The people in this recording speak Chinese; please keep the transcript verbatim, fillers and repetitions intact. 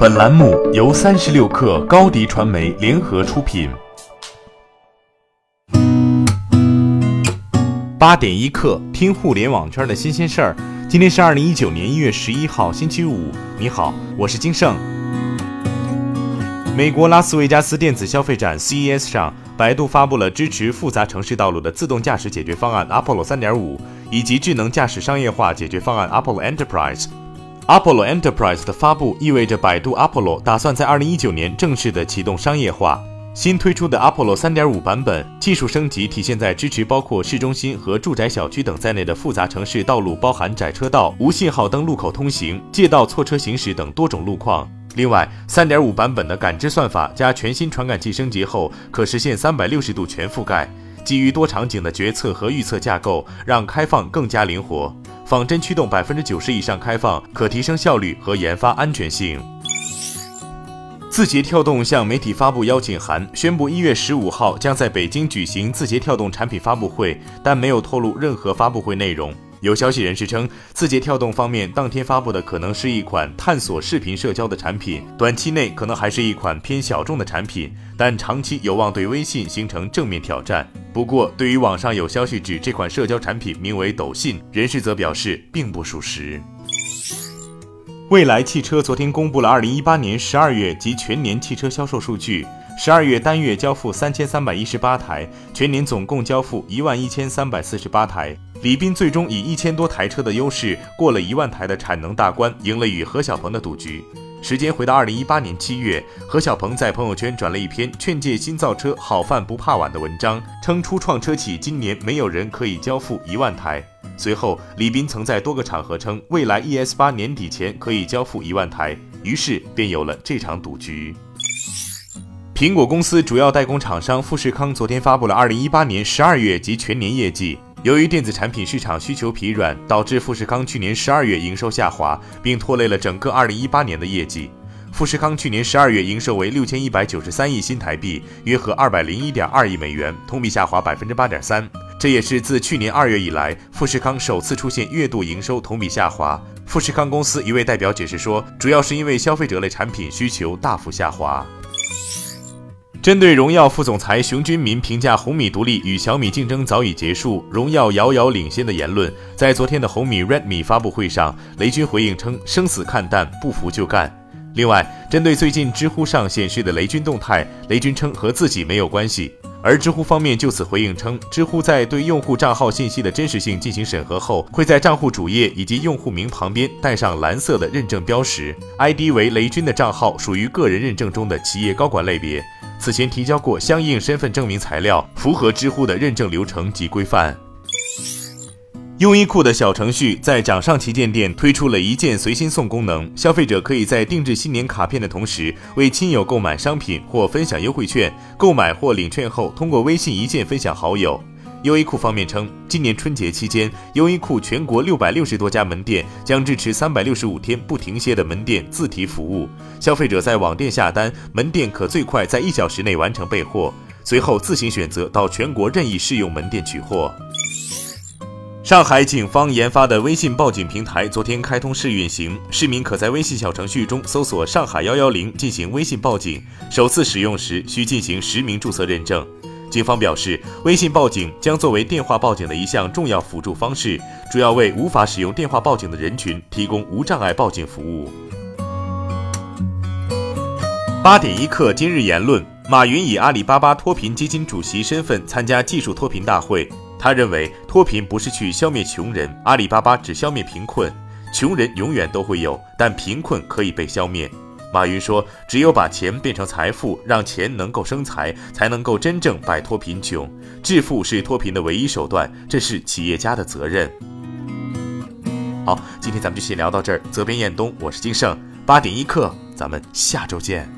本栏目由三十六氪高迪传媒联合出品。八点一刻，听互联网圈的新鲜事儿。今天是二零一九年一月十一号，星期五。你好，我是金盛。美国拉斯维加斯电子消费展 C E S 上，百度发布了支持复杂城市道路的自动驾驶解决方案 Apollo 三点五，以及智能驾驶商业化解决方案 Apollo Enterprise。Apollo Enterprise 的发布意味着百度 Apollo 打算在二零一九年正式的启动商业化。新推出的 Apollo 三点五 版本技术升级体现在支持包括市中心和住宅小区等在内的复杂城市道路，包含窄车道、无信号灯路口通行、街道错车行驶等多种路况。另外 三点五 版本的感知算法加全新传感器升级后，可实现三百六十度全覆盖，基于多场景的决策和预测架构，让开放更加灵活。仿真驱动 百分之九十 以上开放，可提升效率和研发安全性。字节跳动向媒体发布邀请函，宣布一月十五号将在北京举行字节跳动产品发布会，但没有透露任何发布会内容。有消息人士称，字节跳动方面当天发布的可能是一款探索视频社交的产品，短期内可能还是一款偏小众的产品，但长期有望对微信形成正面挑战。不过，对于网上有消息指这款社交产品名为抖信，人士则表示并不属实。蔚来汽车昨天公布了二零一八年十二月及全年汽车销售数据。十二月单月交付三千三百一十八台，全年总共交付一万一千三百四十八台。李斌最终以一千多台车的优势过了一万台的产能大关，赢了与何小鹏的赌局。时间回到二零一八年七月，何小鹏在朋友圈转了一篇劝诫新造车好饭不怕晚的文章，称初创车企今年没有人可以交付一万台。随后，李斌曾在多个场合称未来 E S 八 年底前可以交付一万台，于是便有了这场赌局。苹果公司主要代工厂商富士康昨天发布了二零一八年十二月及全年业绩。由于电子产品市场需求疲软，导致富士康去年十二月营收下滑，并拖累了整个二零一八年的业绩。富士康去年十二月营收为六千一百九十三亿新台币，约合 二百零一点二亿美元，同比下滑 百分之八点三。这也是自去年二月以来，富士康首次出现月度营收同比下滑。富士康公司一位代表解释说，主要是因为消费者类产品需求大幅下滑。针对荣耀副总裁熊军民评价红米独立与小米竞争早已结束，荣耀遥遥领先的言论，在昨天的红米 Redmi 发布会上，雷军回应称生死看淡，不服就干。另外，针对最近知乎上显示的雷军动态，雷军称和自己没有关系，而知乎方面就此回应称，知乎在对用户账号信息的真实性进行审核后，会在账户主页以及用户名旁边带上蓝色的认证标识 ，I D 为雷军的账号属于个人认证中的企业高管类别。此前提交过相应身份证明材料，符合知乎的认证流程及规范。优衣库的小程序在掌上旗舰店推出了一键随心送功能，消费者可以在定制新年卡片的同时，为亲友购买商品或分享优惠券，购买或领券后通过微信一键分享好友。优衣库方面称，今年春节期间，优衣库全国六百六十多家门店将支持三百六十五天不停歇的门店自提服务，消费者在网店下单，门店可最快在一小时内完成备货，随后自行选择到全国任意适用门店取货。上海警方研发的微信报警平台昨天开通试运行，市民可在微信小程序中搜索上海一一零进行微信报警，首次使用时需进行实名注册认证。警方表示，微信报警将作为电话报警的一项重要辅助方式，主要为无法使用电话报警的人群提供无障碍报警服务。八点一刻今日言论：马云以阿里巴巴脱贫基金主席身份参加技术脱贫大会，他认为脱贫不是去消灭穷人，阿里巴巴只消灭贫困，穷人永远都会有，但贫困可以被消灭。马云说，只有把钱变成财富，让钱能够生财，才能够真正摆脱贫穷。致富是脱贫的唯一手段，这是企业家的责任。好，今天咱们就先聊到这儿。责编彦东，我是金盛，八点一刻，咱们下周见。